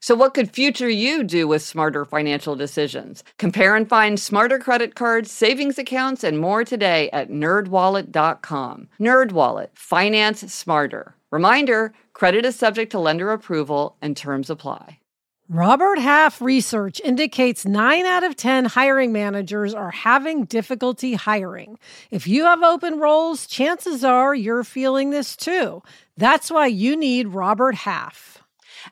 So what could future you do with smarter financial decisions? Compare and find smarter credit cards, savings accounts, and more today at nerdwallet.com. NerdWallet, finance smarter. Reminder, credit is subject to lender approval and terms apply. Robert Half research indicates 9 out of 10 hiring managers are having difficulty hiring. If you have open roles, chances are you're feeling this too. That's why you need Robert Half.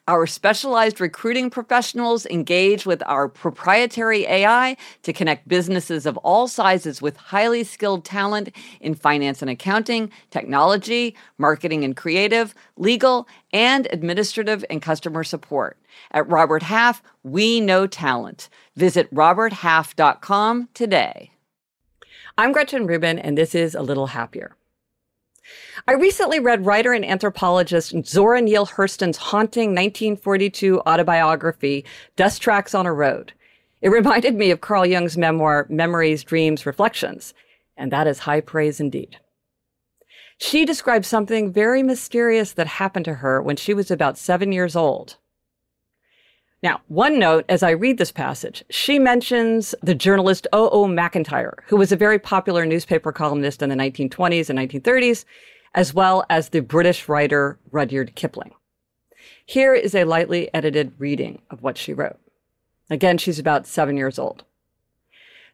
Our specialized recruiting professionals engage with our proprietary AI to connect businesses of all sizes with highly skilled talent in finance and accounting, technology, marketing and creative, legal, and administrative and customer support. At Robert Half, we know talent. Visit roberthalf.com today. I'm Gretchen Rubin, and this is A Little Happier. I recently read writer and anthropologist Zora Neale Hurston's haunting 1942 autobiography, Dust Tracks on a Road. It reminded me of Carl Jung's memoir, Memories, Dreams, Reflections, and that is high praise indeed. She describes something very mysterious that happened to her when she was about 7 years old. Now, one note as I read this passage, she mentions the journalist O.O. McIntyre, who was a very popular newspaper columnist in the 1920s and 1930s, as well as the British writer Rudyard Kipling. Here is a lightly edited reading of what she wrote. Again, she's about 7 years old.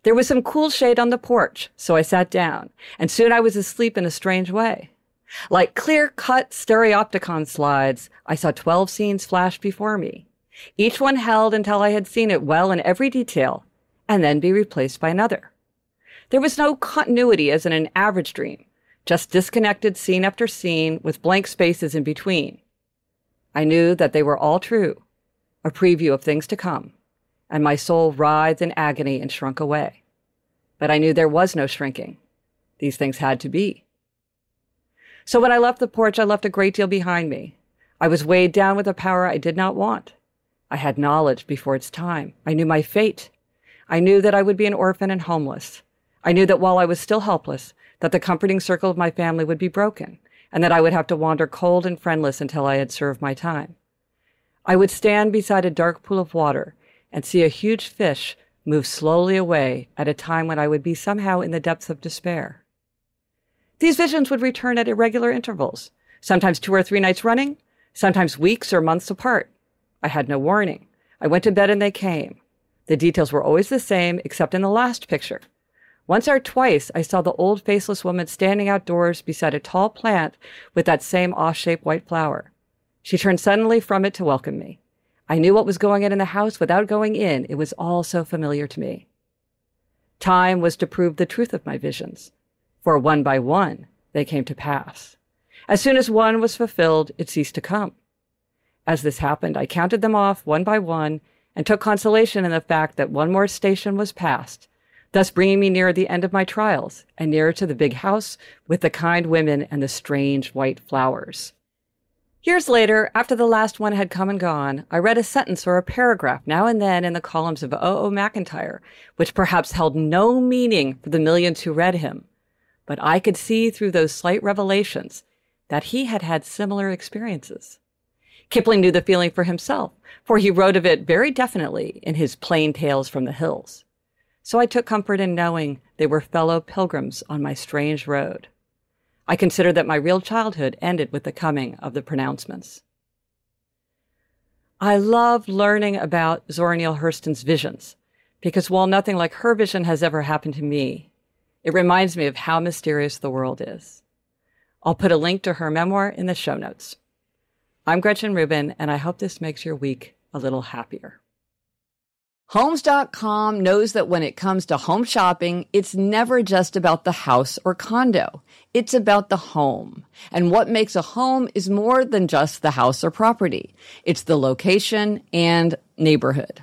There was some cool shade on the porch, so I sat down, and soon I was asleep in a strange way. Like clear-cut stereopticon slides, I saw 12 scenes flash before me. Each one held until I had seen it well in every detail, and then be replaced by another. There was no continuity as in an average dream, just disconnected scene after scene with blank spaces in between. I knew that they were all true, a preview of things to come, and my soul writhed in agony and shrunk away. But I knew there was no shrinking. These things had to be. So when I left the porch, I left a great deal behind me. I was weighed down with a power I did not want. I had knowledge before its time. I knew my fate. I knew that I would be an orphan and homeless. I knew that while I was still helpless, that the comforting circle of my family would be broken, and that I would have to wander cold and friendless until I had served my time. I would stand beside a dark pool of water and see a huge fish move slowly away at a time when I would be somehow in the depths of despair. These visions would return at irregular intervals, sometimes 2 or 3 nights running, sometimes weeks or months apart. I had no warning. I went to bed and they came. The details were always the same, except in the last picture. Once or twice, I saw the old faceless woman standing outdoors beside a tall plant with that same off-shaped white flower. She turned suddenly from it to welcome me. I knew what was going on in the house without going in. It was all so familiar to me. Time was to prove the truth of my visions, for one by one, they came to pass. As soon as one was fulfilled, it ceased to come. As this happened, I counted them off one by one and took consolation in the fact that one more station was passed, thus bringing me nearer the end of my trials and nearer to the big house with the kind women and the strange white flowers. Years later, after the last one had come and gone, I read a sentence or a paragraph now and then in the columns of O.O. McIntyre, which perhaps held no meaning for the millions who read him. But I could see through those slight revelations that he had had similar experiences. Kipling knew the feeling for himself, for he wrote of it very definitely in his Plain Tales from the Hills. So I took comfort in knowing they were fellow pilgrims on my strange road. I consider that my real childhood ended with the coming of the pronouncements. I love learning about Zora Neale Hurston's visions, because while nothing like her vision has ever happened to me, it reminds me of how mysterious the world is. I'll put a link to her memoir in the show notes. I'm Gretchen Rubin, and I hope this makes your week a little happier. Homes.com knows that when it comes to home shopping, it's never just about the house or condo. It's about the home. And what makes a home is more than just the house or property. It's the location and neighborhood.